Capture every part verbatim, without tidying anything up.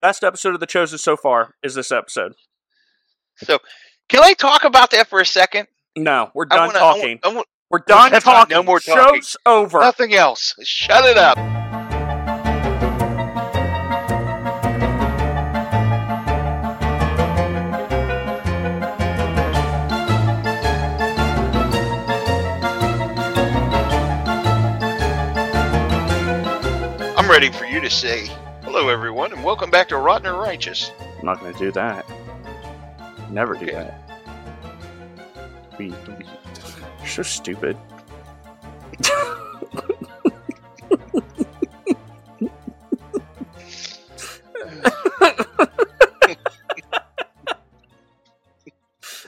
Last episode of The Chosen so far is this episode. So, can I talk about that for a second? No, we're done wanna, talking. I wanna, I wanna, we're done talking. talking. No more talking. Show's over. Nothing else. Shut it up. I'm ready for you to say... Hello, everyone, and welcome back to Rotten or Righteous. I'm not going to do that. Never do okay. that. We, we, you're so stupid.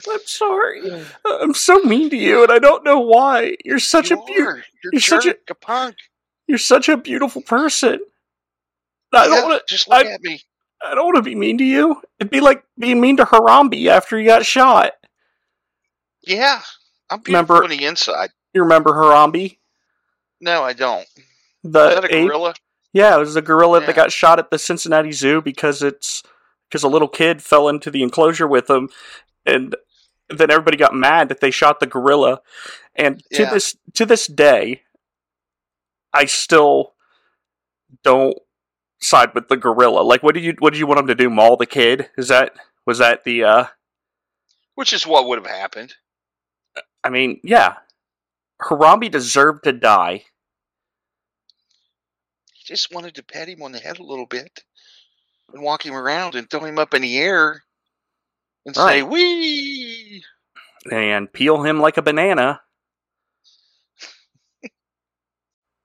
I'm sorry. I'm so mean to you, and I don't know why. You're such you a beautiful. You're, you're such a, a punk. You're such a beautiful person. I don't yeah, want to just look I, at me. I don't want to be mean to you. It'd be like being mean to Harambe after he got shot. Yeah, I'm beautiful remember, on the inside. You remember Harambe? No, I don't. The Is that a ape? gorilla? Yeah, it was the gorilla yeah. that got shot at the Cincinnati Zoo because it's because a little kid fell into the enclosure with him, and then everybody got mad that they shot the gorilla. And to yeah. this to this day, I still don't. Side with the gorilla. Like, what do you what do you want him to do? Maul the kid? Is that was that the? uh Which is what would have happened. I mean, yeah, Harambe deserved to die. He just wanted to pet him on the head a little bit and walk him around and throw him up in the air and right. say "wee" and peel him like a banana.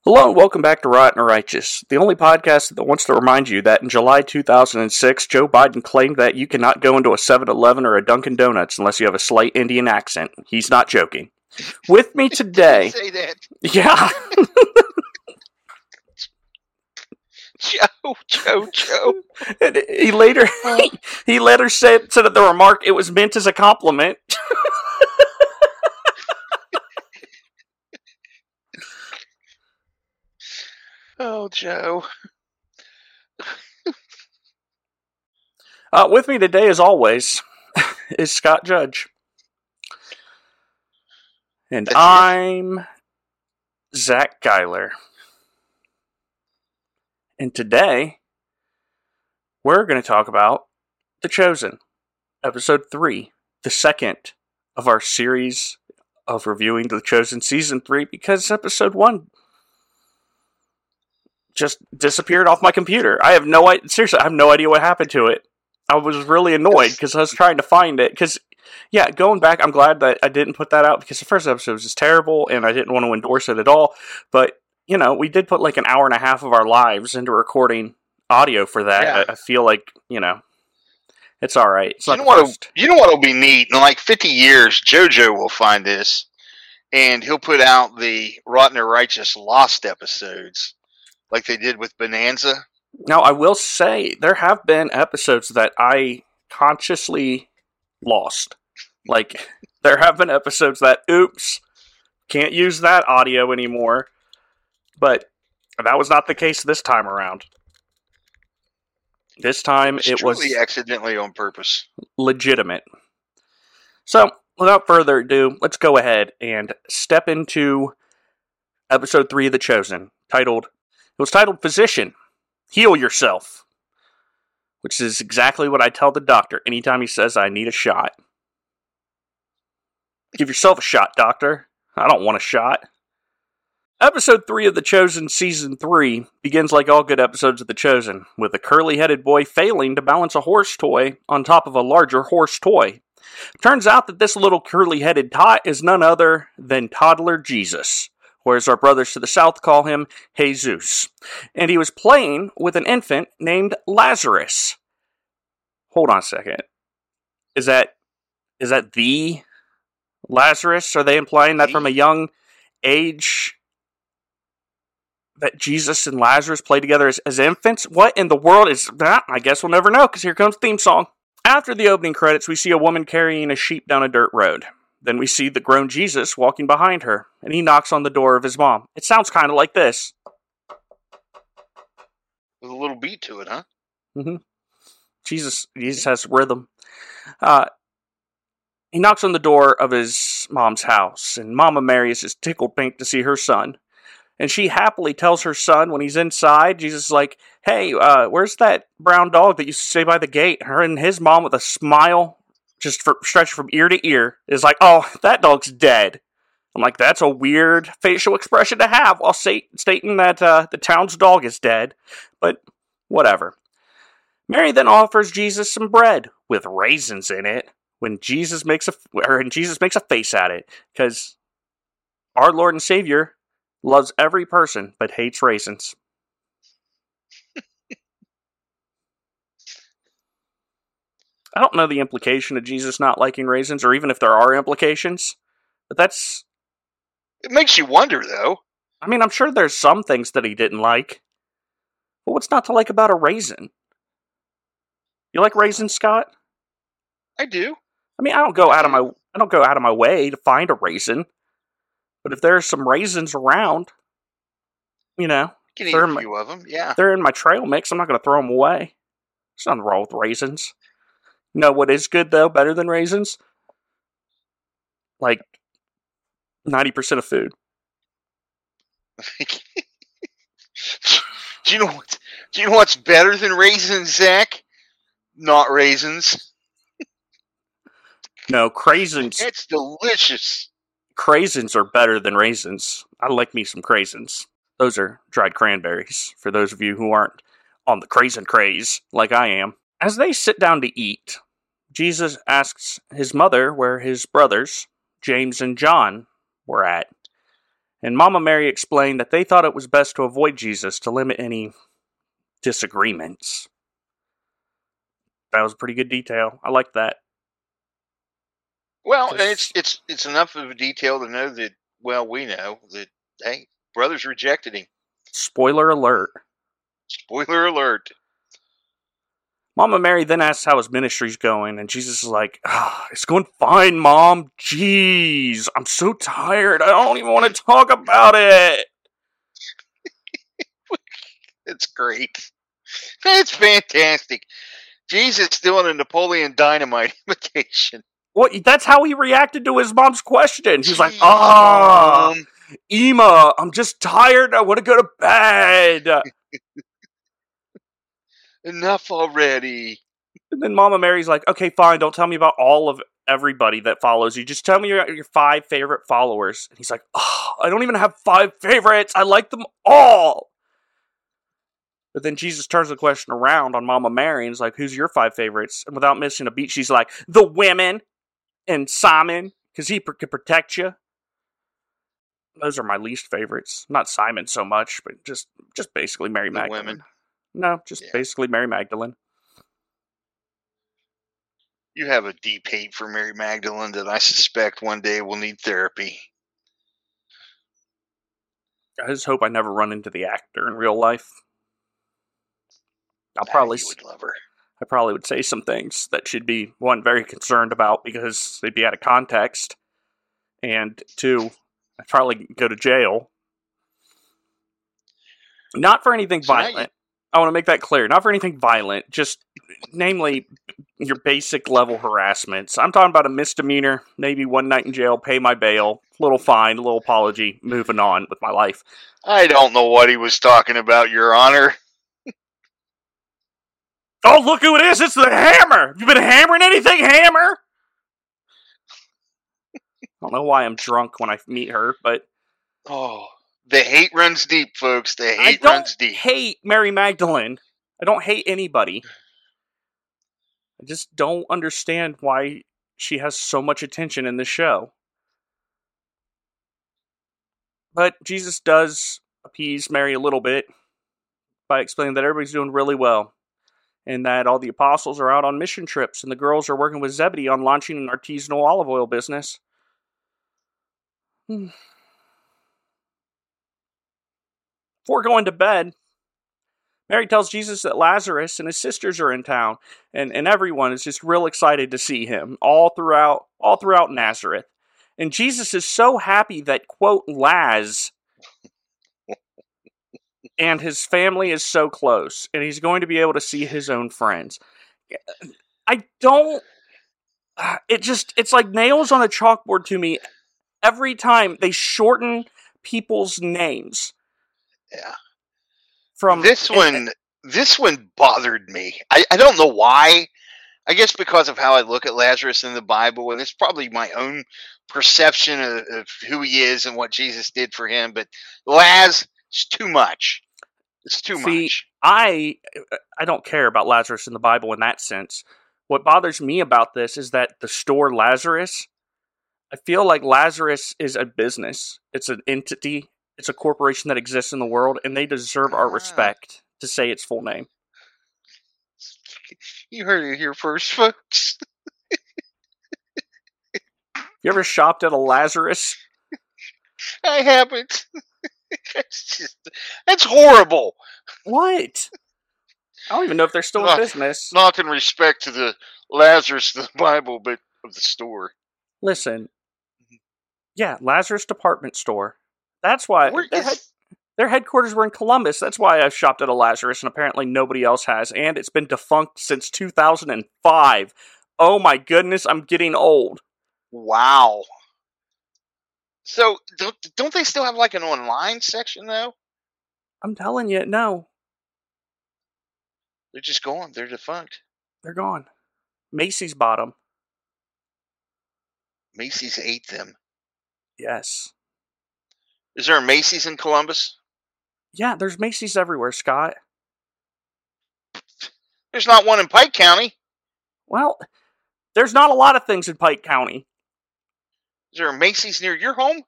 Hello and welcome back to Rotten or Righteous, the only podcast that wants to remind you that in July two thousand six, Joe Biden claimed that you cannot go into a seven eleven or a Dunkin' Donuts unless you have a slight Indian accent. He's not joking. With me today... Didn't say that. Yeah. Joe, Joe, Joe. And he later, he, he later said, said that the remark, it was meant as a compliment. Oh, Joe. uh, with me today, as always, is Scott Judge. And That's I'm it. Zach Geiler. And today, we're going to talk about The Chosen, Episode three, the second of our series of reviewing The Chosen Season three, because Episode one... just disappeared off my computer. I have no idea. Seriously, I have no idea what happened to it. I was really annoyed because I was trying to find it. Because, yeah, going back, I'm glad that I didn't put that out because the first episode was just terrible and I didn't want to endorse it at all. But, you know, we did put like an hour and a half of our lives into recording audio for that. Yeah. I, I feel like, you know, it's all right. It's you, know what, you know what will be neat? In like fifty years, JoJo will find this and he'll put out the Rotten or Righteous Lost episodes. Like they did with Bonanza? Now, I will say, there have been episodes that I consciously lost. Like, there have been episodes that, oops, can't use that audio anymore. But that was not the case this time around. This time, it was... truly accidentally on purpose. Legitimate. So, without further ado, let's go ahead and step into Episode three of The Chosen, titled... It was titled, Physician, Heal Yourself, which is exactly what I tell the doctor anytime he says I need a shot. Give yourself a shot, doctor. I don't want a shot. Episode three of The Chosen Season three begins like all good episodes of The Chosen, with a curly-headed boy failing to balance a horse toy on top of a larger horse toy. Turns out that this little curly-headed tot is none other than Toddler Jesus. Whereas our brothers to the south call him Jesus. And he was playing with an infant named Lazarus. Hold on a second. Is that is that the Lazarus? Are they implying that from a young age that Jesus and Lazarus play together as, as infants? What in the world is that? I guess we'll never know, because here comes the theme song. After the opening credits, we see a woman carrying a sheep down a dirt road. Then we see the grown Jesus walking behind her, and he knocks on the door of his mom. It sounds kind of like this. With a little beat to it, huh? Mm-hmm. Jesus, Jesus has rhythm. Uh, he knocks on the door of his mom's house, and Mama Mary is just tickled pink to see her son. And she happily tells her son when he's inside, Jesus is like, hey, uh, where's that brown dog that used to stay by the gate? Her and his mom, with a smile just for, stretched from ear to ear, is like, oh, that dog's dead. I'm like, that's a weird facial expression to have while state, stating that uh, the town's dog is dead. But whatever. Mary then offers Jesus some bread with raisins in it when Jesus makes a, or Jesus makes a face at it, because our Lord and Savior loves every person but hates raisins. I don't know the implication of Jesus not liking raisins, or even if there are implications, but that's... It makes you wonder, though. I mean, I'm sure there's some things that he didn't like. But what's not to like about a raisin? You like raisins, Scott? I do. I mean, I don't go out of my I don't go out of my way to find a raisin. But if there's some raisins around, you know, you can eat a few of them. Yeah, they're in my trail mix. I'm not going to throw them away. There's nothing wrong with raisins. You know what is good though, better than raisins? Like ninety percent of food. Do you know what? Do you know what's better than raisins, Zach? Not raisins. No, craisins. It's delicious. Craisins are better than raisins. I like me some craisins. Those are dried cranberries, for those of you who aren't on the craisin craze like I am. As they sit down to eat, Jesus asks his mother where his brothers, James and John, were at. And Mama Mary explained that they thought it was best to avoid Jesus to limit any disagreements. That was pretty good detail. I like that. Well, it's it's it's enough of a detail to know that, well, we know that, hey, brothers rejected him. Spoiler alert. Spoiler alert. Mama Mary then asks how his ministry's going, and Jesus is like, oh, it's going fine, Mom. Jeez, I'm so tired. I don't even want to talk about it. It's great. It's fantastic. Jesus doing a Napoleon Dynamite imitation. Well, that's how he reacted to his mom's question. He's like, ah, oh, Ema, I'm just tired. I want to go to bed. Enough already. And then Mama Mary's like, okay, fine. Don't tell me about all of everybody that follows you. Just tell me your, your five favorite followers. And he's like, oh, I don't even have five favorites. I like them all. But then Jesus turns the question around on Mama Mary and is like, who's your five favorites? And without missing a beat, she's like, the women. And Simon, because he pr- could protect you. Those are my least favorites. Not Simon so much, but just, just basically Mary Magdalene. Women. No, just yeah. basically Mary Magdalene. You have a deep hate for Mary Magdalene that I suspect one day will need therapy. I just hope I never run into the actor in real life. I'll probably would love her. I probably would say some things that she'd be, one, very concerned about because they'd be out of context, and two, I'd probably go to jail. Not for anything so violent. You- I want to make that clear. Not for anything violent, just, namely, your basic level harassments. I'm talking about a misdemeanor, maybe one night in jail, pay my bail, little fine, little apology, moving on with my life. I don't know what he was talking about, Your Honor. Oh, look who it is. It's the hammer. You been hammering anything, hammer? I don't know why I'm drunk when I meet her, but... Oh, the hate runs deep, folks. The hate runs deep. I don't hate Mary Magdalene. I don't hate anybody. I just don't understand why she has so much attention in the show. But Jesus does appease Mary a little bit by explaining that everybody's doing really well, and that all the apostles are out on mission trips, and the girls are working with Zebedee on launching an artisanal olive oil business. Hmm. Before going to bed, Mary tells Jesus that Lazarus and his sisters are in town, and, and everyone is just real excited to see him, all throughout, all throughout Nazareth. And Jesus is so happy that, quote, Laz... and his family is so close, and he's going to be able to see his own friends. I don't, it just, it's like nails on a chalkboard to me. Every time they shorten people's names. Yeah. From this one, and, this one bothered me. I, I don't know why. I guess because of how I look at Lazarus in the Bible, and it's probably my own perception of, of who he is and what Jesus did for him. But Laz, it's too much. It's too see, much. I I don't care about Lazarus in the Bible in that sense. What bothers me about this is that the store Lazarus, I feel like Lazarus is a business. It's an entity. It's a corporation that exists in the world, and they deserve our respect to say its full name. You heard it here first, folks. You ever shopped at a Lazarus? I haven't. That's just, that's horrible. What? I don't even know if they're still not, in business. Not in respect to the Lazarus of the Bible, but of the store. Listen. Yeah, Lazarus department store. That's why their, head, their headquarters were in Columbus. That's why I've shopped at a Lazarus, and apparently nobody else has. And it's been defunct since two thousand five. Oh my goodness, I'm getting old. Wow. So, don't, don't they still have like an online section though? I'm telling you, no. They're just gone. They're defunct. They're gone. Macy's bought them. Macy's ate them. Yes. Is there a Macy's in Columbus? Yeah, there's Macy's everywhere, Scott. There's not one in Pike County. Well, there's not a lot of things in Pike County. Is there a Macy's near your home?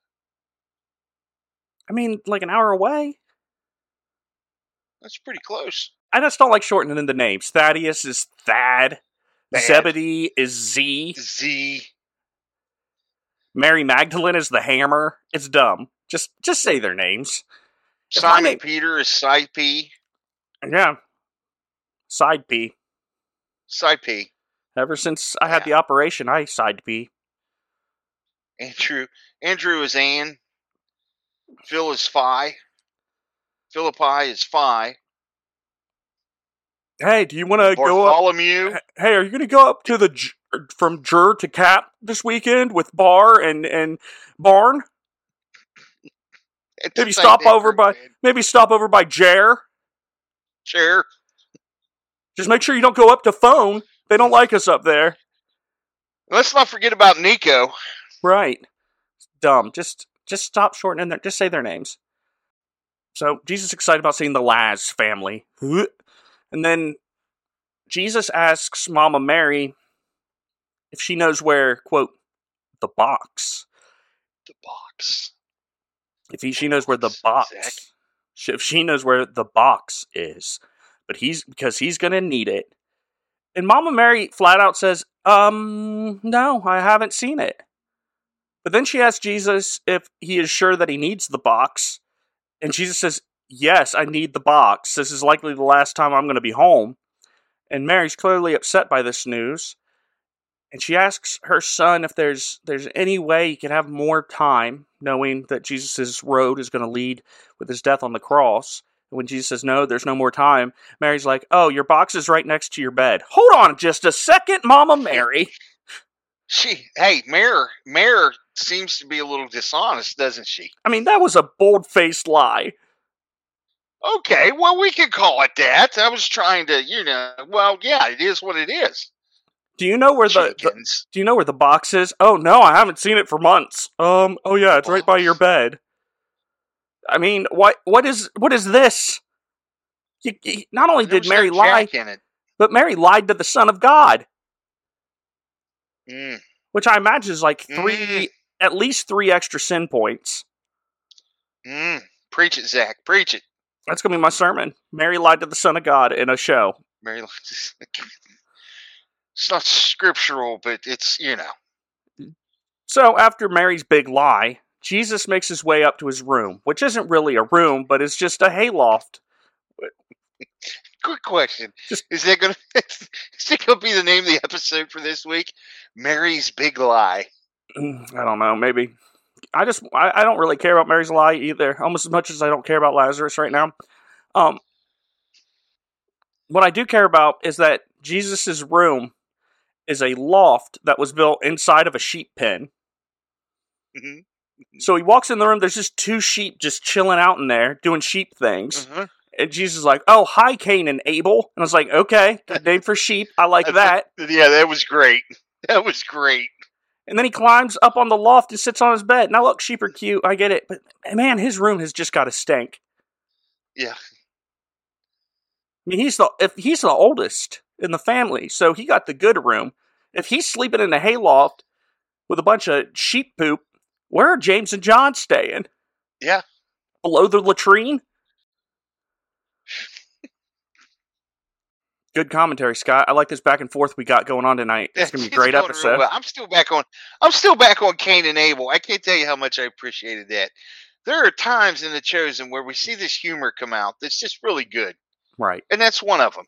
I mean, like an hour away. That's pretty close. I just don't like shortening the names. Thaddeus is Thad. Bad. Zebedee is Z. Z. Mary Magdalene is the hammer. It's dumb. Just just say their names. Simon name, Peter is Side P. Yeah. Side P. Side P. Ever since I yeah. had the operation, I Side P. Andrew Andrew is Ann. Phil is Phi. Philippi is Phi. Hey, do you want to go up? Bartholomew. Hey, are you going to go up to the from Jur to Cap this weekend with Bar and, and Barn? It's maybe stop over by man. maybe stop over by Jer. Jer. Just make sure you don't go up to Phone. They don't like us up there. Let's not forget about Nico. Right. It's dumb. Just just stop shortening their just say their names. So Jesus is excited about seeing the Laz family. And then Jesus asks Mama Mary if she knows where, quote, the box. The box. If he, she knows where the box, Zach. if she knows where the box is, but he's because he's gonna need it. And Mama Mary flat out says, "Um, no, I haven't seen it." But then she asks Jesus if he is sure that he needs the box, and Jesus says, "Yes, I need the box. This is likely the last time I'm gonna be home." And Mary's clearly upset by this news, and she asks her son if there's there's any way he can have more time, knowing that Jesus' road is going to lead with his death on the cross. When Jesus says, no, there's no more time, Mary's like, oh, your box is right next to your bed. Hold on just a second, Mama Mary. She, hey, Mary, Mary seems to be a little dishonest, doesn't she? I mean, that was a bold-faced lie. Okay, well, we can call it that. I was trying to, you know, well, yeah, it is what it is. Do you know where the, the Do you know where the box is? Oh no, I haven't seen it for months. Um. Oh yeah, it's right by your bed. I mean, what what is what is this? You, you, not only did Mary lie, but Mary lied to the Son of God, mm. which I imagine is like three, mm. at least three extra sin points. Mm. Preach it, Zach. Preach it. That's gonna be my sermon. Mary lied to the Son of God in a show. Mary lied to the Son of God. It's not scriptural, but it's, you know. So, after Mary's big lie, Jesus makes his way up to his room, which isn't really a room, but it's just a hayloft. Quick question. Just, is that going to be the name of the episode for this week? Mary's Big Lie. I don't know, maybe. I just, I, I don't really care about Mary's lie either, almost as much as I don't care about Lazarus right now. Um, what I do care about is that Jesus' room is a loft that was built inside of a sheep pen. Mm-hmm. So he walks in the room, there's just two sheep just chilling out in there, doing sheep things. Mm-hmm. And Jesus is like, oh, hi, Cain and Abel. And I was like, okay, good name for sheep. I like that. Yeah, that was great. That was great. And then he climbs up on the loft and sits on his bed. Now, look, sheep are cute. I get it. But, man, his room has just got to stink. Yeah. I mean, he's the if he's the oldest in the family, so he got the good room. If he's sleeping in a hayloft with a bunch of sheep poop, where are James and John staying? Yeah. Below the latrine? Good commentary, Scott. I like this back and forth we got going on tonight. It's going to be a great episode. Well. I'm still back on I'm still back on Cain and Abel. I can't tell you how much I appreciated that. There are times in The Chosen where we see this humor come out that's just really good. Right. And that's one of them.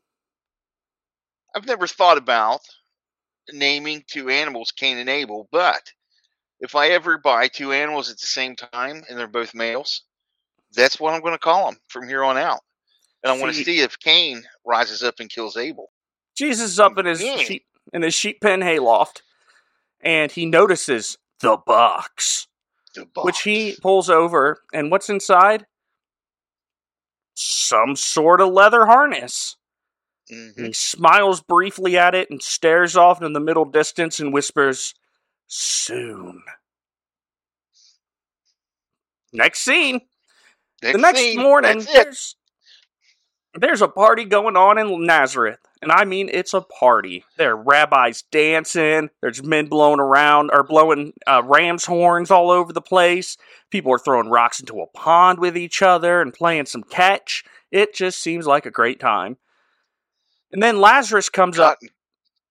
I've never thought about naming two animals Cain and Abel, but if I ever buy two animals at the same time and they're both males, that's what I'm going to call them from here on out. And I see, want to see if Cain rises up and kills Abel. Jesus is up in his, sheep, in his sheep pen hayloft, and he notices the box, the box, which he pulls over, and what's inside? Some sort of leather harness. Mm-hmm. He smiles briefly at it and stares off in the middle distance and whispers, soon. Next scene. Next the next scene. morning, there's, there's a party going on in Nazareth. And I mean, it's a party. There are rabbis dancing. There's men blowing around, or blowing uh, ram's horns all over the place. People are throwing rocks into a pond with each other and playing some catch. It just seems like a great time. And then Lazarus comes cotton. up.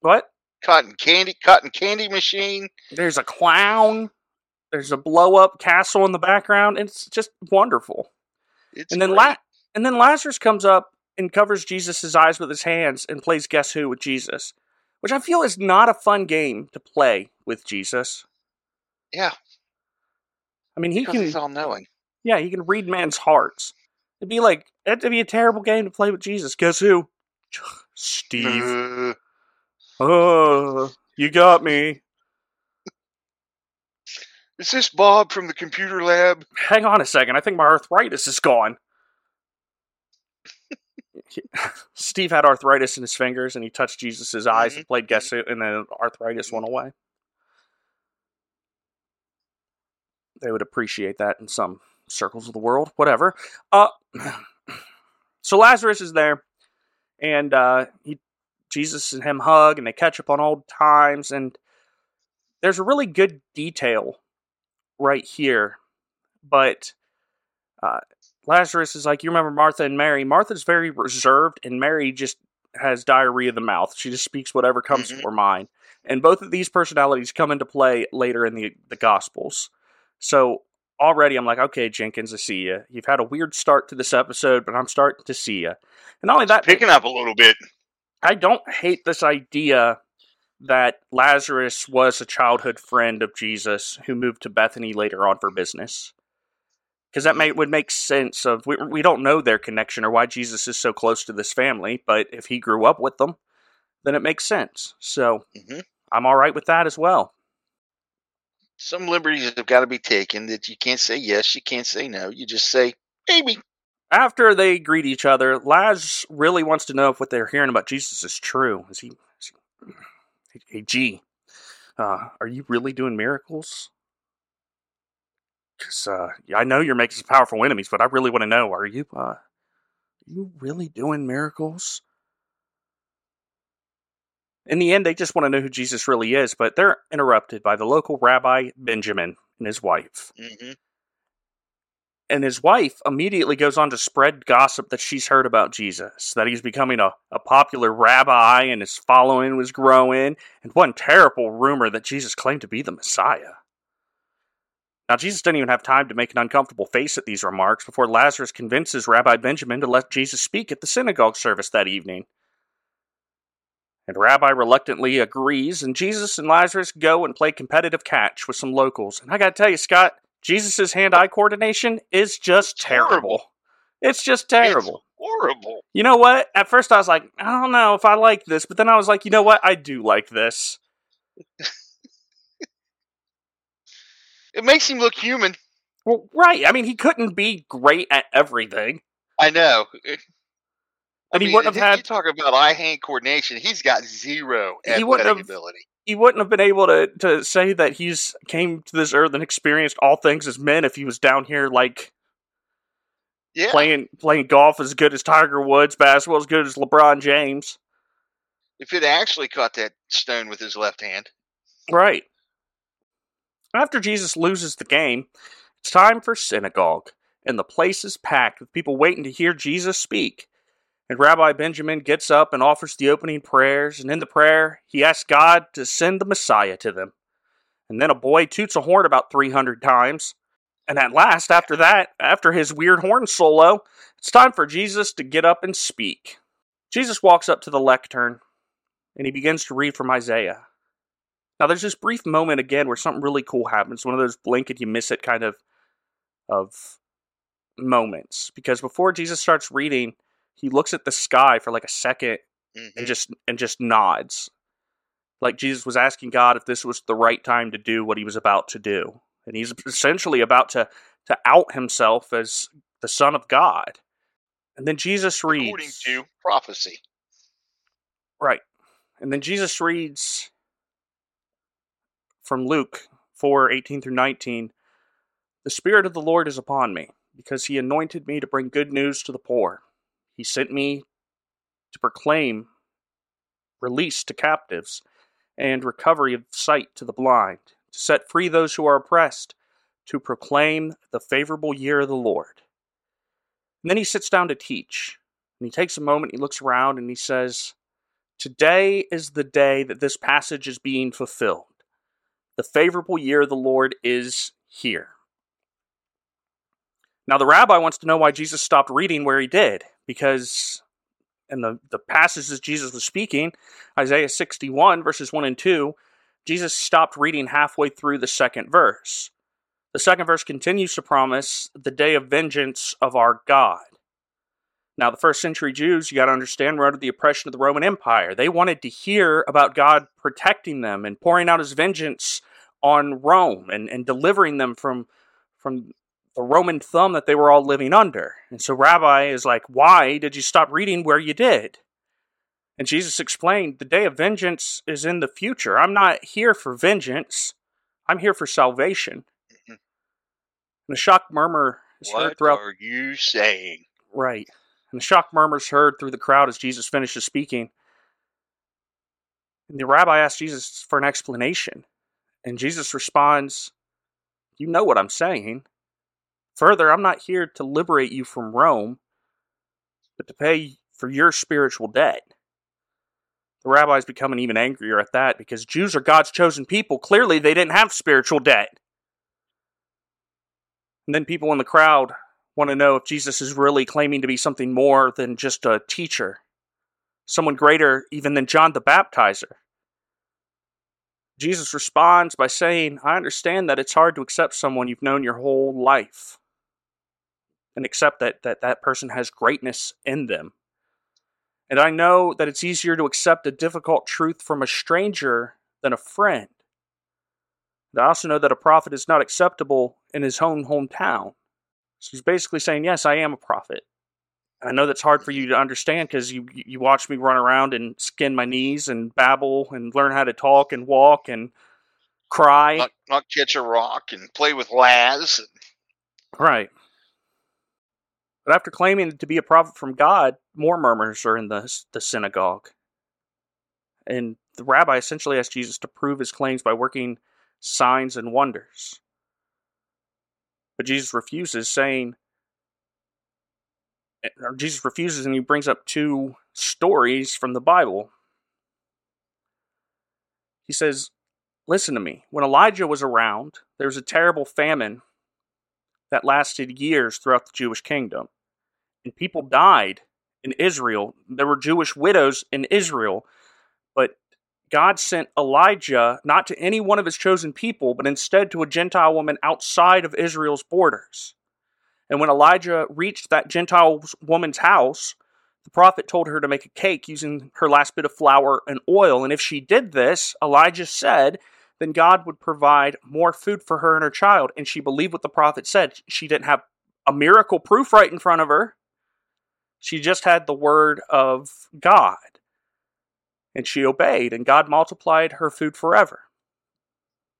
What? Cotton candy, cotton candy machine. There's a clown. There's a blow-up castle in the background. It's just wonderful. It's and then La- and then Lazarus comes up and covers Jesus' eyes with his hands and plays Guess Who with Jesus, which I feel is not a fun game to play with Jesus. Yeah. I mean, he can... he's all-knowing. Yeah, he can read man's hearts. It'd be like, it'd be a terrible game to play with Jesus. Guess who? Steve. Uh. Oh, you got me. Is this Bob from the computer lab? Hang on a second. I think my arthritis is gone. Steve had arthritis in his fingers, and he touched Jesus' eyes mm-hmm. and played Guess Who, and then arthritis went away. They would appreciate that in some circles of the world. Whatever. Uh, so Lazarus is there, and uh, he... Jesus and him hug, and they catch up on old times, and there's a really good detail right here, but uh, Lazarus is like, you remember Martha and Mary? Martha's very reserved, and Mary just has diarrhea of the mouth. She just speaks whatever comes to her mind, and both of these personalities come into play later in the, the Gospels, so already I'm like, okay, Jenkins, I see you. You've had a weird start to this episode, but I'm starting to see you. And not only that... picking up a little bit. I don't hate this idea that Lazarus was a childhood friend of Jesus who moved to Bethany later on for business. Because that may, would make sense of, we, we don't know their connection or why Jesus is so close to this family, but if he grew up with them, then it makes sense. So, mm-hmm. I'm all right with that as well. Some liberties have got to be taken that you can't say yes, you can't say no, you just say, maybe. After they greet each other, Laz really wants to know if what they're hearing about Jesus is true. Is he, is he hey, G, uh, are you really doing miracles? Because uh, I know you're making some powerful enemies, but I really want to know, are you, uh, are you really doing miracles? In the end, they just want to know who Jesus really is, but they're interrupted by the local rabbi, Benjamin, and his wife. Mm-hmm. And his wife immediately goes on to spread gossip that she's heard about Jesus, that he's becoming a, a popular rabbi and his following was growing, and one terrible rumor that Jesus claimed to be the Messiah. Now, Jesus didn't even have time to make an uncomfortable face at these remarks before Lazarus convinces Rabbi Benjamin to let Jesus speak at the synagogue service that evening. And Rabbi reluctantly agrees, and Jesus and Lazarus go and play competitive catch with some locals. And I gotta tell you, Scott, Jesus' hand-eye coordination is just terrible. It's just terrible. It's horrible. You know what? At first I was like, I don't know if I like this. But then I was like, you know what? I do like this. It makes him look human. Well, right. I mean, he couldn't be great at everything. I know. I mean, he wouldn't have had... You talk about eye-hand coordination. He's got zero athletic ability. He wouldn't have been able to, to say that he's came to this earth and experienced all things as men if he was down here, like, yeah. playing playing golf as good as Tiger Woods, basketball as good as LeBron James. If he'd actually caught that stone with his left hand. Right. After Jesus loses the game, it's time for synagogue, and the place is packed with people waiting to hear Jesus speak. And Rabbi Benjamin gets up and offers the opening prayers, and in the prayer, he asks God to send the Messiah to them. And then a boy toots a horn about three hundred times. And at last, after that, after his weird horn solo, it's time for Jesus to get up and speak. Jesus walks up to the lectern, and he begins to read from Isaiah. Now, there's this brief moment again where something really cool happens, one of those blink-and-you-miss-it kind of, of moments. Because before Jesus starts reading, he looks at the sky for like a second mm-hmm. and just and just nods. Like Jesus was asking God if this was the right time to do what he was about to do. And he's essentially about to, to out himself as the Son of God. And then Jesus reads... According to prophecy. Right. And then Jesus reads from Luke four, eighteen through nineteen, "The Spirit of the Lord is upon me, because he anointed me to bring good news to the poor. He sent me to proclaim release to captives and recovery of sight to the blind, to set free those who are oppressed, to proclaim the favorable year of the Lord." And then he sits down to teach. And he takes a moment, he looks around, and he says, "Today is the day that this passage is being fulfilled. The favorable year of the Lord is here." Now the rabbi wants to know why Jesus stopped reading where he did. Because in the, the passages Jesus was speaking, Isaiah sixty-one, verses one and two, Jesus stopped reading halfway through the second verse. The second verse continues to promise the day of vengeance of our God. Now, the first century Jews, you got to understand, were under the oppression of the Roman Empire. They wanted to hear about God protecting them and pouring out his vengeance on Rome and, and delivering them from from. the Roman thumb that they were all living under. And so Rabbi is like, why did you stop reading where you did? And Jesus explained, the day of vengeance is in the future. I'm not here for vengeance. I'm here for salvation. Mm-hmm. And a shocked murmur is what heard throughout... What are you saying? Right. And a shocked murmur is heard through the crowd as Jesus finishes speaking. And the rabbi asked Jesus for an explanation. And Jesus responds, "You know what I'm saying. Further, I'm not here to liberate you from Rome, but to pay for your spiritual debt." The rabbi's becoming even angrier at that, because Jews are God's chosen people. Clearly, they didn't have spiritual debt. And then people in the crowd want to know if Jesus is really claiming to be something more than just a teacher, someone greater even than John the Baptizer. Jesus responds by saying, "I understand that it's hard to accept someone you've known your whole life, and accept that, that that person has greatness in them. And I know that it's easier to accept a difficult truth from a stranger than a friend. And I also know that a prophet is not acceptable in his own hometown." So he's basically saying, yes, I am a prophet. I know that's hard for you to understand because you, you watch me run around and skin my knees and babble and learn how to talk and walk and cry. Not, not catch a rock and play with Laz. Right. But after claiming to be a prophet from God, more murmurs are in the, the synagogue. And the rabbi essentially asked Jesus to prove his claims by working signs and wonders. But Jesus refuses, saying, or Jesus refuses, and he brings up two stories from the Bible. He says, "Listen to me. When Elijah was around, there was a terrible famine that lasted years throughout the Jewish kingdom. And people died in Israel. There were Jewish widows in Israel. But God sent Elijah not to any one of his chosen people, but instead to a Gentile woman outside of Israel's borders. And when Elijah reached that Gentile woman's house, The prophet told her to make a cake using her last bit of flour and oil, and if she did this, Elijah said, then God would provide more food for her and her child. And she believed what the prophet said. She didn't have a miracle proof right in front of her. She just had the word of God. And she obeyed, and God multiplied her food forever.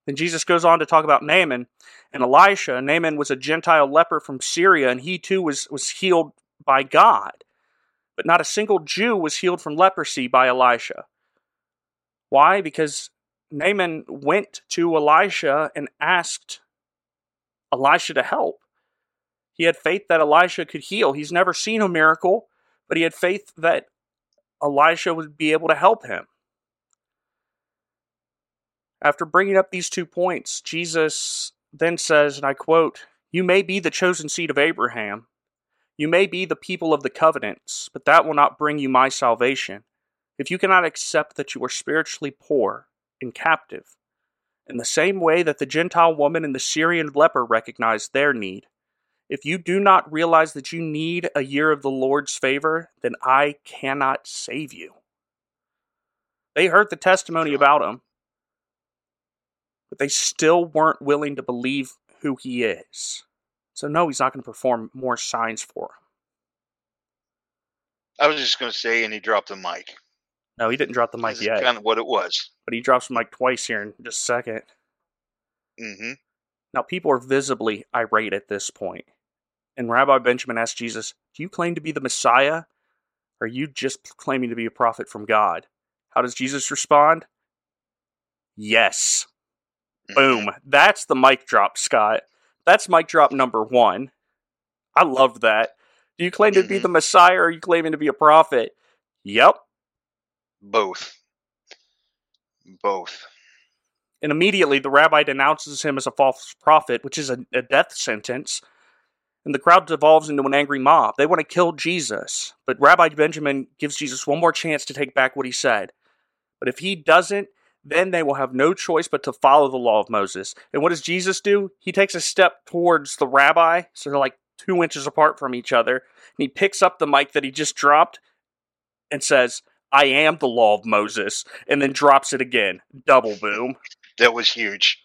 Then Jesus goes on to talk about Naaman and Elisha. Naaman was a Gentile leper from Syria, and he too was, was healed by God. But not a single Jew was healed from leprosy by Elisha. Why? Because Naaman went to Elisha and asked Elisha to help. He had faith that Elisha could heal. He's never seen a miracle, but he had faith that Elisha would be able to help him. After bringing up these two points, Jesus then says, and I quote, "You may be the chosen seed of Abraham. You may be the people of the covenants, but that will not bring you my salvation. If you cannot accept that you are spiritually poor and captive, in the same way that the Gentile woman and the Syrian leper recognized their need, if you do not realize that you need a year of the Lord's favor, then I cannot save you." They heard the testimony about him, but they still weren't willing to believe who he is. So no, he's not going to perform more signs for him. I was just going to say, and he dropped the mic. No, he didn't drop the mic this yet. That's kind of what it was. But he drops the mic twice here in just a second. Mm-hmm. Now, people are visibly irate at this point. And Rabbi Benjamin asked Jesus, "Do you claim to be the Messiah? Or are you just claiming to be a prophet from God?" How does Jesus respond? Yes. Mm-hmm. Boom. That's the mic drop, Scott. That's mic drop number one. I love that. Do you claim to be the Messiah, or are you claiming to be a prophet? Yep. Both. Both. And immediately the rabbi denounces him as a false prophet, which is a, a death sentence. And the crowd devolves into an angry mob. They want to kill Jesus. But Rabbi Benjamin gives Jesus one more chance to take back what he said. But if he doesn't, then they will have no choice but to follow the law of Moses. And what does Jesus do? He takes a step towards the rabbi, so they're like two inches apart from each other. And he picks up the mic that he just dropped and says, "I am the law of Moses," and then drops it again. Double boom. That was huge.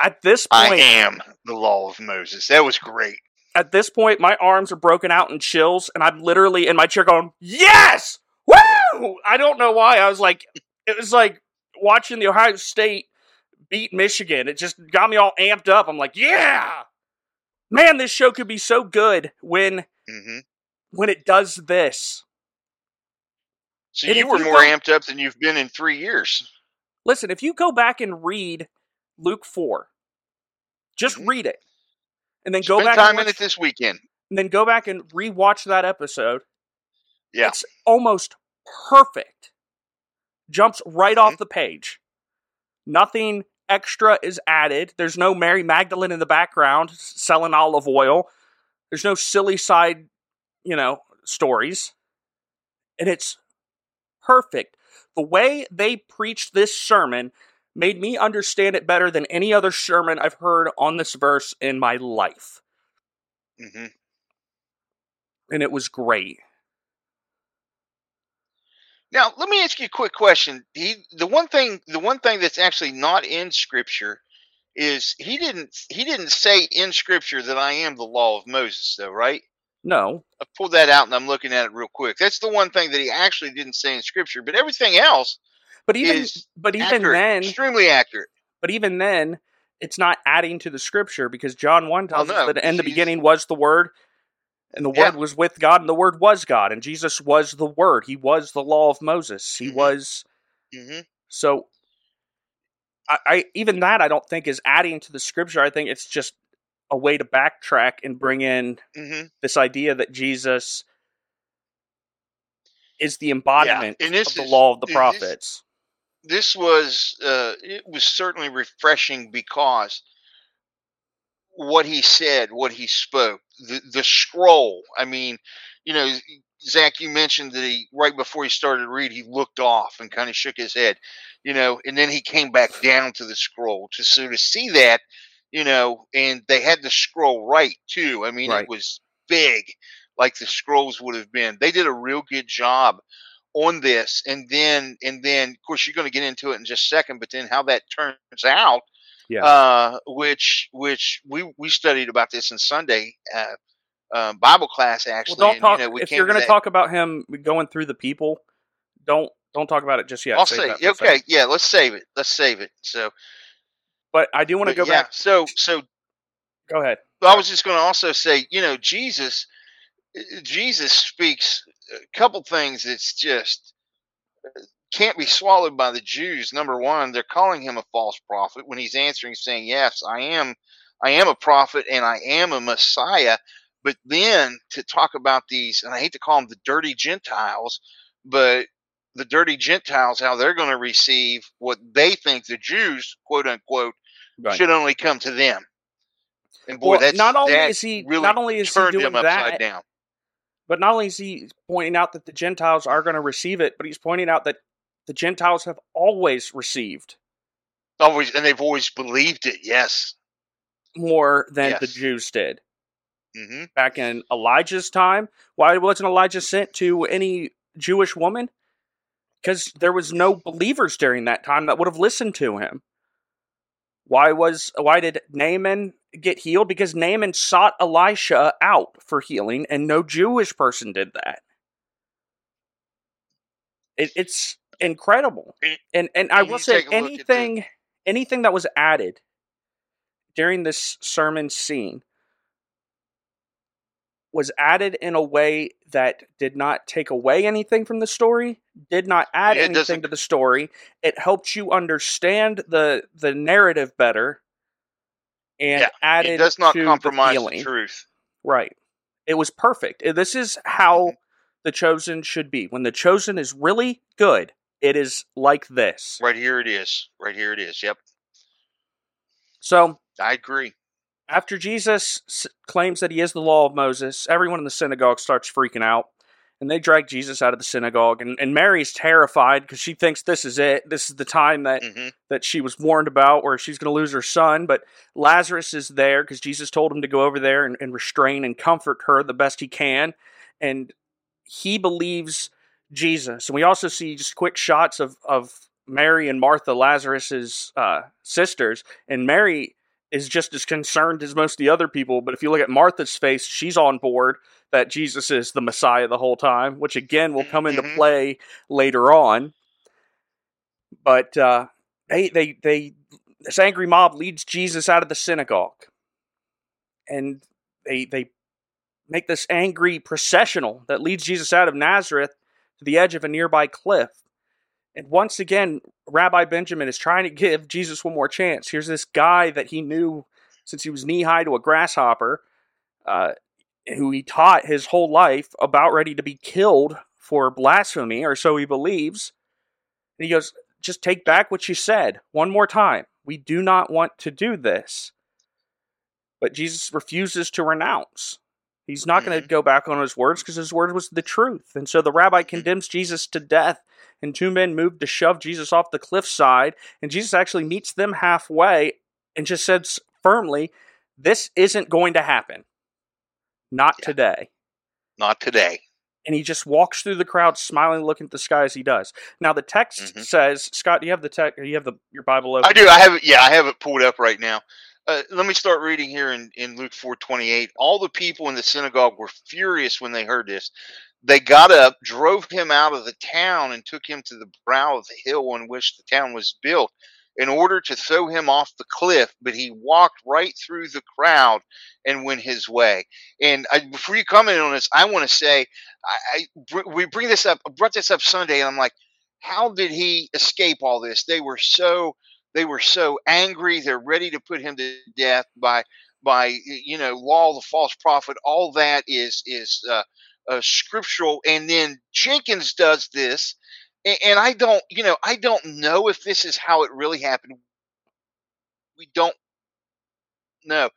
At this point, I am the law of Moses. That was great. At this point, my arms are broken out in chills, and I'm literally in my chair going, "Yes! Woo!" I don't know why. I was like, it was like watching the Ohio State beat Michigan. It just got me all amped up. I'm like, yeah! Man, this show could be so good when, mm-hmm. when it does this. So and you were you more go, amped up than you've been in three years. Listen, if you go back and read Luke four, just mm-hmm. read it, and then Spend go back time and watch, in it this weekend, and then go back and rewatch that episode. Yeah, it's almost perfect. Jumps right mm-hmm. off the page. Nothing extra is added. There's no Mary Magdalene in the background selling olive oil. There's no silly side, you know, stories, and it's perfect. The way they preached this sermon made me understand it better than any other sermon I've heard on this verse in my life. Mm-hmm. And it was great. Now, let me ask you a quick question. He, the one thing, the one thing that's actually not in Scripture is he didn't he didn't say in Scripture that I am the law of Moses, though, right? No. I pulled that out and I'm looking at it real quick. That's the one thing that he actually didn't say in Scripture, but everything else but even, is but even accurate, then, extremely accurate. But even then, it's not adding to the Scripture, because John one tells oh, no. us that in the beginning was the Word, and the yeah. Word was with God, and the Word was God, and Jesus was the Word. He was the law of Moses. He mm-hmm. was... Mm-hmm. So, I, I even that I don't think is adding to the Scripture. I think it's just a way to backtrack and bring in mm-hmm. this idea that Jesus is the embodiment yeah. of the is, law of the prophets. This, this was, uh, it was certainly refreshing, because what he said, what he spoke, the, the scroll, I mean, you know, Zach, you mentioned that he, right before he started to read, he looked off and kind of shook his head, you know, and then he came back down to the scroll to, so to see that, you know, and they had the scroll right, too. I mean, right. It was big. like the scrolls would have been. They did a real good job on this. And then, and then, of course, you're going to get into it in just a second, but then how that turns out, yeah. uh, which, which we, we studied about this in Sunday, uh, uh Bible class, actually. Well, don't and, talk, you know, we if you're going to talk about him going through the people, don't, don't talk about it just yet. I'll save it. Okay. Yeah. Let's save it. Let's save it. So, but I do want to go yeah, back. So, so go ahead. I was just going to also say, you know, Jesus, Jesus speaks a couple things that's just can't be swallowed by the Jews. Number one, they're calling him a false prophet when he's answering, saying, yes, I am. I am a prophet and I am a Messiah. But then to talk about these, and I hate to call them the dirty Gentiles, but the dirty Gentiles, how they're going to receive what they think the Jews, quote unquote, right. should only come to them. And boy, well, that's, not only that's is he really not only is he doing that, down. But not only is he pointing out that the Gentiles are going to receive it, but he's pointing out that the Gentiles have always received, always, and they've always believed it. Yes, more than yes. the Jews did mm-hmm. back in Elijah's time. Why wasn't Elijah sent to any Jewish woman? Because there was no believers during that time that would have listened to him. Why was why did Naaman get healed? Because Naaman sought Elisha out for healing, and no Jewish person did that. It, it's incredible, and and I will say anything anything that was added during this sermon scene was added in a way that did not take away anything from the story, did not add yeah, anything to the story. It helped you understand the the narrative better, and yeah, added it does not to compromise the, the truth. Right. It was perfect. This is how The Chosen should be. When The Chosen is really good, it is like this. Right here it is. Right here it is. Yep. So I agree. After Jesus claims that he is the law of Moses, everyone in the synagogue starts freaking out, and they drag Jesus out of the synagogue, and, and Mary's terrified because she thinks this is it. This is the time that, mm-hmm. that she was warned about where she's going to lose her son, but Lazarus is there because Jesus told him to go over there and, and restrain and comfort her the best he can, and he believes Jesus. And we also see just quick shots of, of Mary and Martha, Lazarus's uh, sisters, and Mary is just as concerned as most of the other people. But if you look at Martha's face, she's on board that Jesus is the Messiah the whole time, which again will come into mm-hmm. play later on. But uh, they, they, they, this angry mob leads Jesus out of the synagogue. And they, they make this angry processional that leads Jesus out of Nazareth to the edge of a nearby cliff. And once again, Rabbi Benjamin is trying to give Jesus one more chance. Here's this guy that he knew since he was knee-high to a grasshopper, uh, who he taught his whole life, about ready to be killed for blasphemy, or so he believes. And he goes, just take back what you said one more time. We do not want to do this. But Jesus refuses to renounce. He's not going to go back on his words because his word was the truth. And so the rabbi condemns Jesus to death, and two men move to shove Jesus off the cliffside. And Jesus actually meets them halfway and just says firmly, this isn't going to happen. Not yeah. today. Not today. And he just walks through the crowd smiling, looking at the sky as he does. Now the text mm-hmm. says, Scott, do you have the text? You have the your Bible open? I do. I have it. Yeah, I have it pulled up right now. Uh, let me start reading here in, in Luke four twenty-eight. All the people in the synagogue were furious when they heard this. They got up, drove him out of the town, and took him to the brow of the hill on which the town was built in order to throw him off the cliff. But he walked right through the crowd and went his way. And I, before you comment on this, I want to say, I, I, we bring this up, I brought this up Sunday, and I'm like, how did he escape all this? They were so... They were so angry. They're ready to put him to death by, by you know, law, the false prophet. All that is is uh, uh, scriptural. And then Jenkins does this, and, and I don't, you know, I don't know if this is how it really happened. We don't know.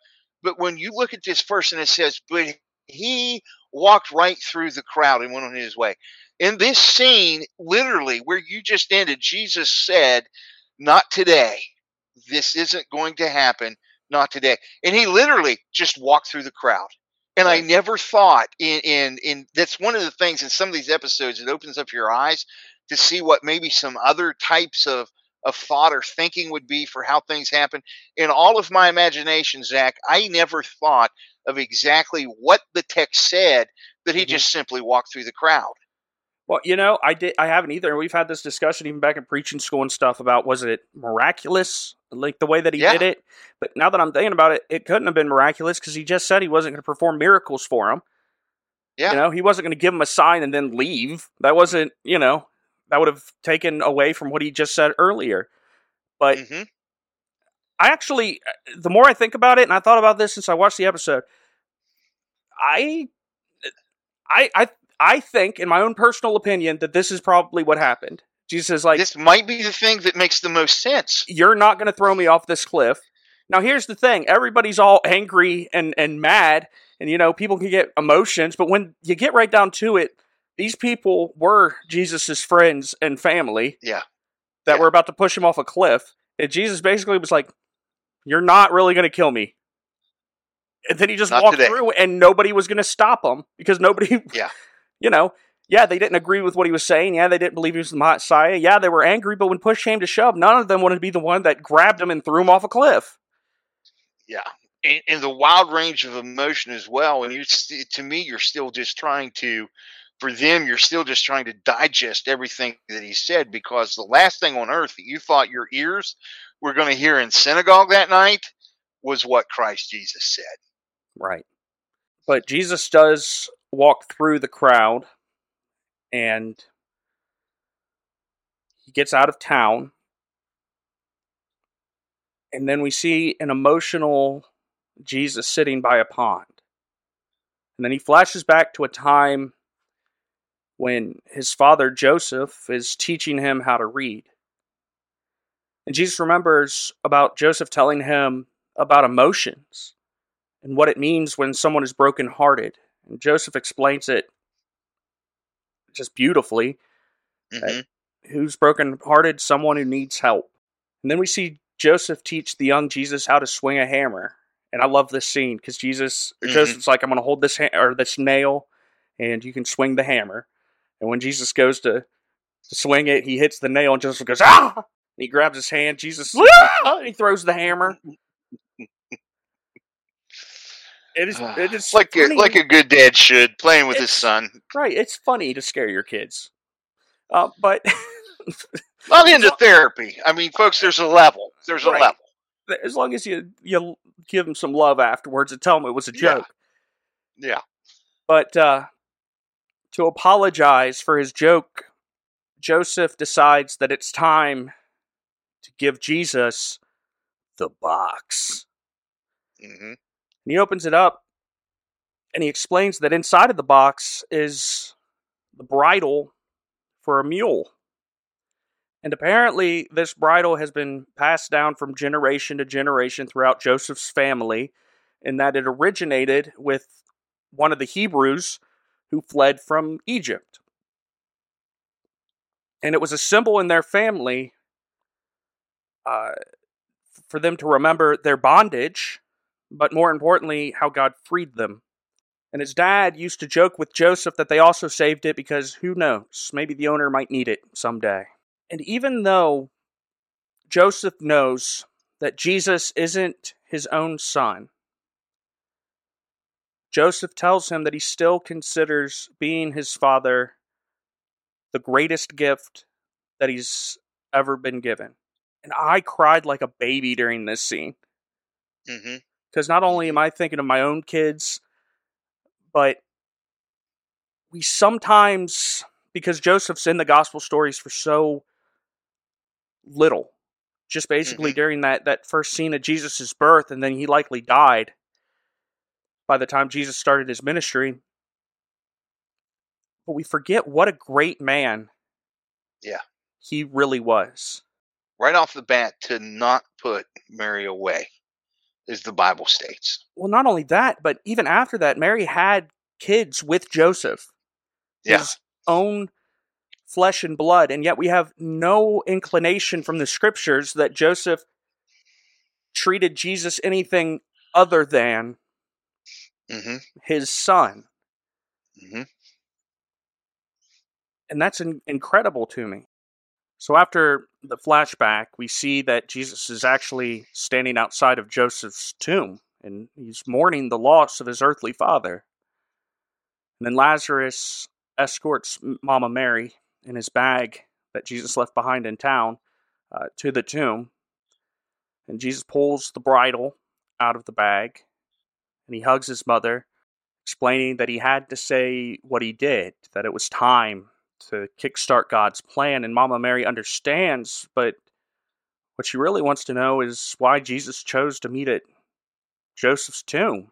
But when you look at this verse and it says, "But he walked right through the crowd and went on his way," in this scene, literally where you just ended, Jesus said, not today. This isn't going to happen. Not today. And he literally just walked through the crowd. And I never thought in, in, in that's one of the things in some of these episodes, it opens up your eyes to see what maybe some other types of, of thought or thinking would be for how things happen. In all of my imagination, Zach, I never thought of exactly what the text said, that he mm-hmm. just simply walked through the crowd. Well, you know, I did. I haven't either. We've had this discussion even back in preaching school and stuff about, was it miraculous, like the way that he yeah. did it? But now that I'm thinking about it, it couldn't have been miraculous because he just said he wasn't going to perform miracles for him. Yeah, you know, he wasn't going to give him a sign and then leave. That wasn't, you know, that would have taken away from what he just said earlier. But mm-hmm. I actually, the more I think about it, and I thought about this since I watched the episode, I, I, I. I think, in my own personal opinion, that this is probably what happened. Jesus is like, this might be the thing that makes the most sense. You're not going to throw me off this cliff. Now, here's the thing. Everybody's all angry and, and mad, and, you know, people can get emotions. But when you get right down to it, these people were Jesus' friends and family yeah. that yeah. were about to push him off a cliff. And Jesus basically was like, you're not really going to kill me. And then he just not walked today. through, and nobody was going to stop him because nobody... yeah. You know, yeah, they didn't agree with what he was saying. Yeah, they didn't believe he was the Messiah. Yeah, they were angry, but when push came to shove, none of them wanted to be the one that grabbed him and threw him off a cliff. Yeah, and, and the wild range of emotion as well. And you, to me, you're still just trying to, for them, you're still just trying to digest everything that he said, because the last thing on earth that you thought your ears were going to hear in synagogue that night was what Christ Jesus said. Right. But Jesus does... walk through the crowd, and he gets out of town, and then we see an emotional Jesus sitting by a pond, and then he flashes back to a time when his father Joseph is teaching him how to read, and Jesus remembers about Joseph telling him about emotions and what it means when someone is brokenhearted. And Joseph explains it just beautifully. Mm-hmm. Uh, who's brokenhearted? Someone who needs help. And then we see Joseph teach the young Jesus how to swing a hammer. And I love this scene because Jesus, mm-hmm. Joseph's like, I'm going to hold this ha- or this nail, and you can swing the hammer. And when Jesus goes to, to swing it, he hits the nail, and Joseph goes, ah! And he grabs his hand. Jesus, ah! And he throws the hammer. It is, it is like a, like a good dad should, playing with it's, his son. Right, it's funny to scare your kids, uh, but not into therapy. I mean, folks, there's a level. There's right. a level. As long as you you give them some love afterwards and tell them it was a joke. Yeah. yeah. But uh, to apologize for his joke, Joseph decides that it's time to give Jesus the box. Mm-hmm. And he opens it up, and he explains that inside of the box is the bridle for a mule. And apparently, this bridle has been passed down from generation to generation throughout Joseph's family, and that it originated with one of the Hebrews who fled from Egypt. And it was a symbol in their family uh, for them to remember their bondage, but more importantly, how God freed them. And his dad used to joke with Joseph that they also saved it because, who knows, maybe the owner might need it someday. And even though Joseph knows that Jesus isn't his own son, Joseph tells him that he still considers being his father the greatest gift that he's ever been given. And I cried like a baby during this scene. Mm-hmm. Because not only am I thinking of my own kids, but we sometimes, because Joseph's in the gospel stories for so little, just basically mm-hmm. during that, that first scene of Jesus' birth, and then he likely died by the time Jesus started his ministry. But we forget what a great man yeah. he really was. Right off the bat, to not put Mary away, as the Bible states. Well, not only that, but even after that, Mary had kids with Joseph. Yeah. His own flesh and blood. And yet we have no inclination from the scriptures that Joseph treated Jesus anything other than mm-hmm. his son. Mm-hmm. And that's in- incredible to me. So after the flashback, we see that Jesus is actually standing outside of Joseph's tomb, and he's mourning the loss of his earthly father. And then Lazarus escorts Mama Mary in his bag that Jesus left behind in town uh, to the tomb. And Jesus pulls the bridle out of the bag, and he hugs his mother, explaining that he had to say what he did, that it was time to kickstart God's plan. And Mama Mary understands, but what she really wants to know is why Jesus chose to meet at Joseph's tomb.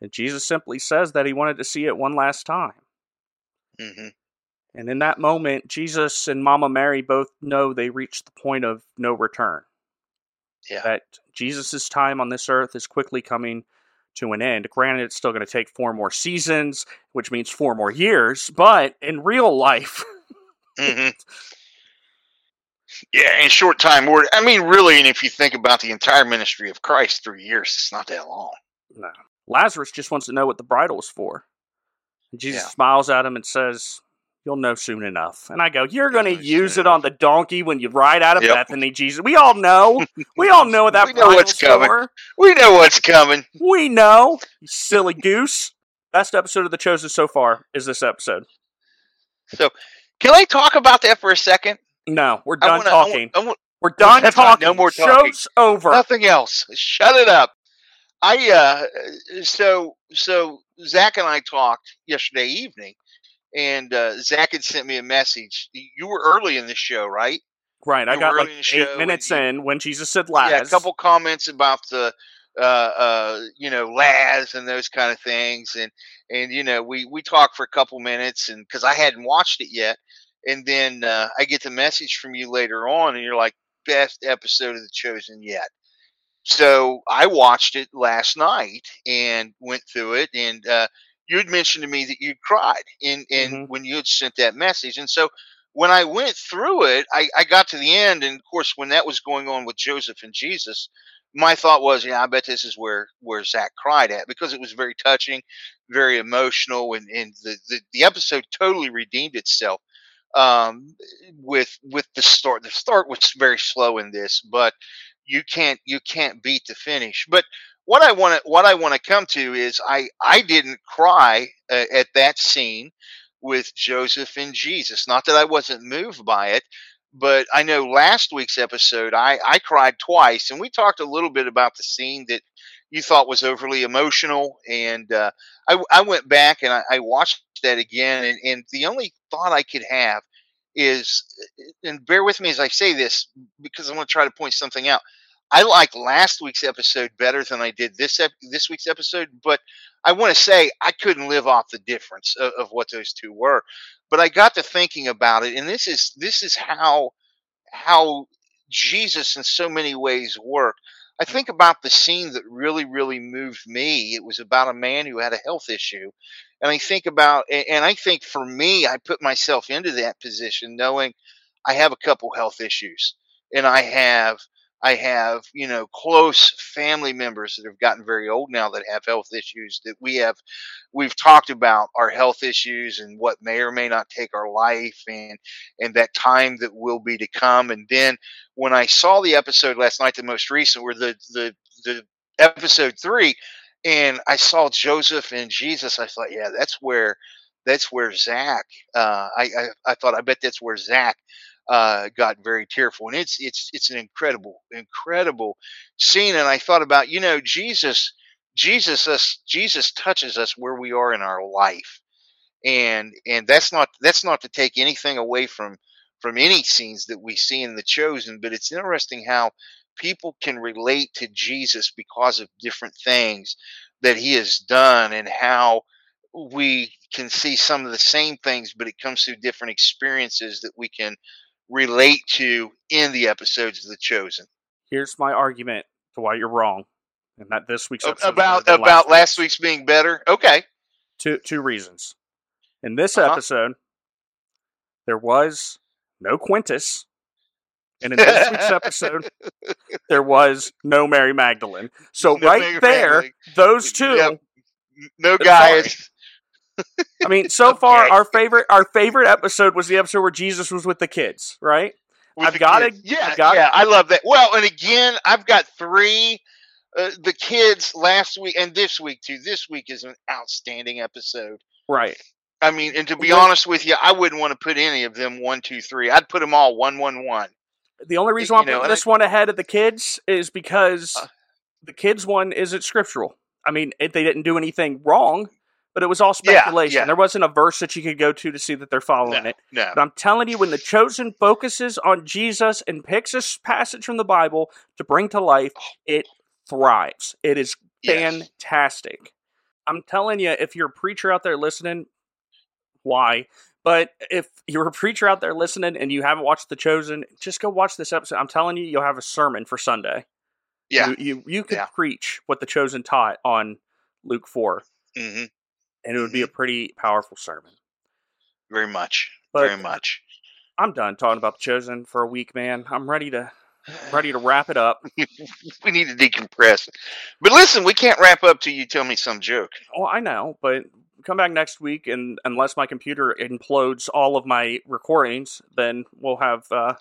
And Jesus simply says that he wanted to see it one last time. Mm-hmm. And in that moment, Jesus and Mama Mary both know they reached the point of no return. Yeah. That Jesus' time on this earth is quickly coming to an end. Granted, it's still going to take four more seasons, which means four more years, but in real life. Mm-hmm. Yeah, in short time, we're, I mean, really, and if you think about the entire ministry of Christ, three years, it's not that long. No. Lazarus just wants to know what the bridle is for. Jesus yeah. smiles at him and says, "You'll know soon enough." And I go, "You're going to use it on the donkey when you ride out of yep. Bethany, Jesus. We all know. We all know what that we know what's coming. For. We know what's coming. We know, you silly goose." Best episode of The Chosen so far is this episode. So, can I talk about that for a second? No, we're done wanna, talking. I want, I want, we're done talking. Not, no more talking. Show's over. Nothing else. Shut it up. I uh, so so Zach and I talked yesterday evening. And uh, Zach had sent me a message. You were early in the show, right? Right. I got like eight minutes in when Jesus said Laz. Yeah, a couple comments about the, uh, uh, you know, Laz and those kind of things. And, and you know, we, we talked for a couple minutes and because I hadn't watched it yet. And then uh, I get the message from you later on and you're like, best episode of The Chosen yet. So I watched it last night and went through it and uh you had mentioned to me that you'd cried in, in mm-hmm. when you had sent that message. And so when I went through it, I, I got to the end. And, of course, when that was going on with Joseph and Jesus, my thought was, yeah, I bet this is where, where Zach cried at because it was very touching, very emotional. And, and the, the, the episode totally redeemed itself um, with with the start. The start was very slow in this, but you can't you can't beat the finish. But What I want to what I want to come to is I, I didn't cry uh, at that scene with Joseph and Jesus. Not that I wasn't moved by it, but I know last week's episode I, I cried twice, and we talked a little bit about the scene that you thought was overly emotional. And uh, I, I went back and I, I watched that again, and, and the only thought I could have is, and bear with me as I say this because I want to try to point something out. I like last week's episode better than I did this ep- this week's episode, but I want to say I couldn't live off the difference of, of what those two were. But I got to thinking about it, and this is this is how how Jesus in so many ways worked. I think about the scene that really, really moved me. It was about a man who had a health issue, and I think about and I think for me, I put myself into that position, knowing I have a couple health issues, and I have. I have, you know, close family members that have gotten very old now that have health issues that we have. We've talked about our health issues and what may or may not take our life and and that time that will be to come. And then when I saw the episode last night, the most recent, where the the, the episode three, and I saw Joseph and Jesus, I thought, yeah, that's where that's where Zach. Uh, I, I I thought I bet that's where Zach. Uh, got very tearful, and it's it's it's an incredible, incredible scene. And I thought about, you know, Jesus, Jesus, us, Jesus touches us where we are in our life, and and that's not that's not to take anything away from from any scenes that we see in The Chosen, but it's interesting how people can relate to Jesus because of different things that he has done, and how we can see some of the same things, but it comes through different experiences that we can relate to in the episodes of The Chosen. Here's my argument to why you're wrong, and that this week's episode about about last, last week's being better. Okay, two two reasons. In this uh-huh. episode, there was no Quintus, and in this week's episode, there was no Mary Magdalene. So no right Mary there, Magdalene. Those two yep. No, guys. I mean, so far, okay. our favorite our favorite episode was the episode where Jesus was with the kids, right? With I've got it. Yeah, I've got yeah, I love that. Well, and again, I've got three. Uh, the kids last week and this week, too. This week is an outstanding episode. Right. I mean, and to be honest with you, I wouldn't want to put any of them one, two, three. I'd put them all one, one, one. The only reason why I'm putting this I, one ahead of the kids is because uh, the kids one isn't scriptural. I mean, it, they didn't do anything wrong, but it was all speculation. Yeah, yeah. There wasn't a verse that you could go to to see that they're following no, it. No. But I'm telling you, when The Chosen focuses on Jesus and picks a passage from the Bible to bring to life, it thrives. It is fantastic. Yes. I'm telling you, if you're a preacher out there listening, why? But if you're a preacher out there listening and you haven't watched The Chosen, just go watch this episode. I'm telling you, you'll have a sermon for Sunday. Yeah. You you, you could yeah. preach what The Chosen taught on Luke four. Mm-hmm. And it would be a pretty powerful sermon. Very much. But Very much. I'm done talking about The Chosen for a week, man. I'm ready to I'm ready to wrap it up. We need to decompress. But listen, we can't wrap up till you tell me some joke. Oh, I know, but come back next week, and unless my computer implodes all of my recordings, then we'll have uh,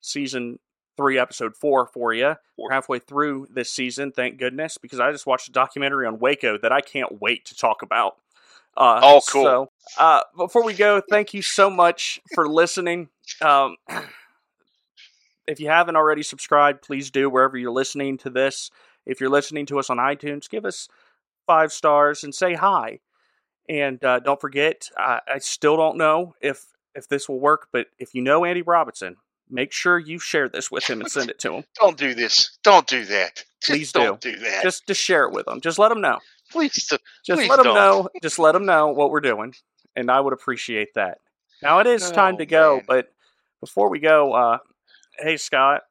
season three, episode four for you. We're halfway through this season, thank goodness, because I just watched a documentary on Waco that I can't wait to talk about. Uh, oh, cool. So, uh, before we go, thank you so much for listening. Um, if you haven't already subscribed, please do wherever you're listening to this. If you're listening to us on iTunes, give us five stars and say hi. And uh, don't forget, I, I still don't know if, if this will work, but if you know Andy Robinson, make sure you share this with him and send it to him. Don't do this. Don't do that. Just please don't do. do that. Just to share it with him. Just let him know. Please, do, just please let him know. Just let him know what we're doing, and I would appreciate that. Now it is oh, time to go, man. But before we go, uh, hey Scott.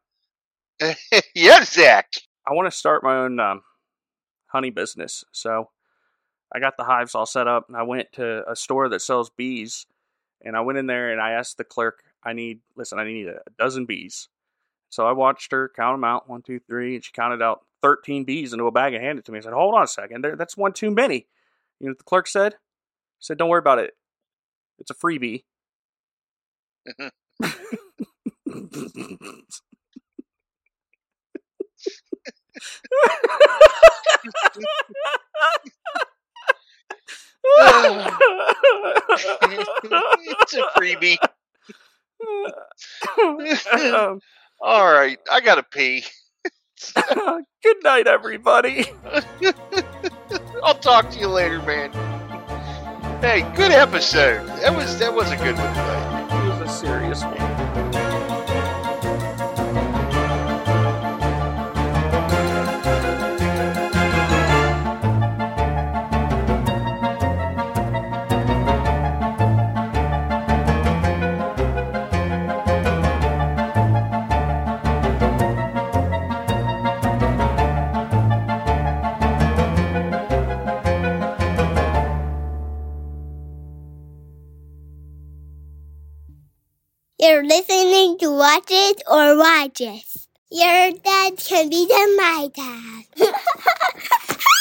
Yeah, Zach. I want to start my own um, honey business, so. I got the hives all set up, and I went to a store that sells bees, and I went in there, and I asked the clerk, I need, listen, I need a dozen bees. So I watched her count them out, one, two, three, and she counted out thirteen bees into a bag and handed it to me. I said, hold on a second, there, that's one too many. You know what the clerk said? He said, don't worry about it. It's a freebie. It's a freebie. All right, I gotta pee. Good night, everybody. I'll talk to you later, man. Hey, good episode. That was that was a good one today. It was a serious one. You're listening to Watch It or Righteous. Your dad can be the my dad.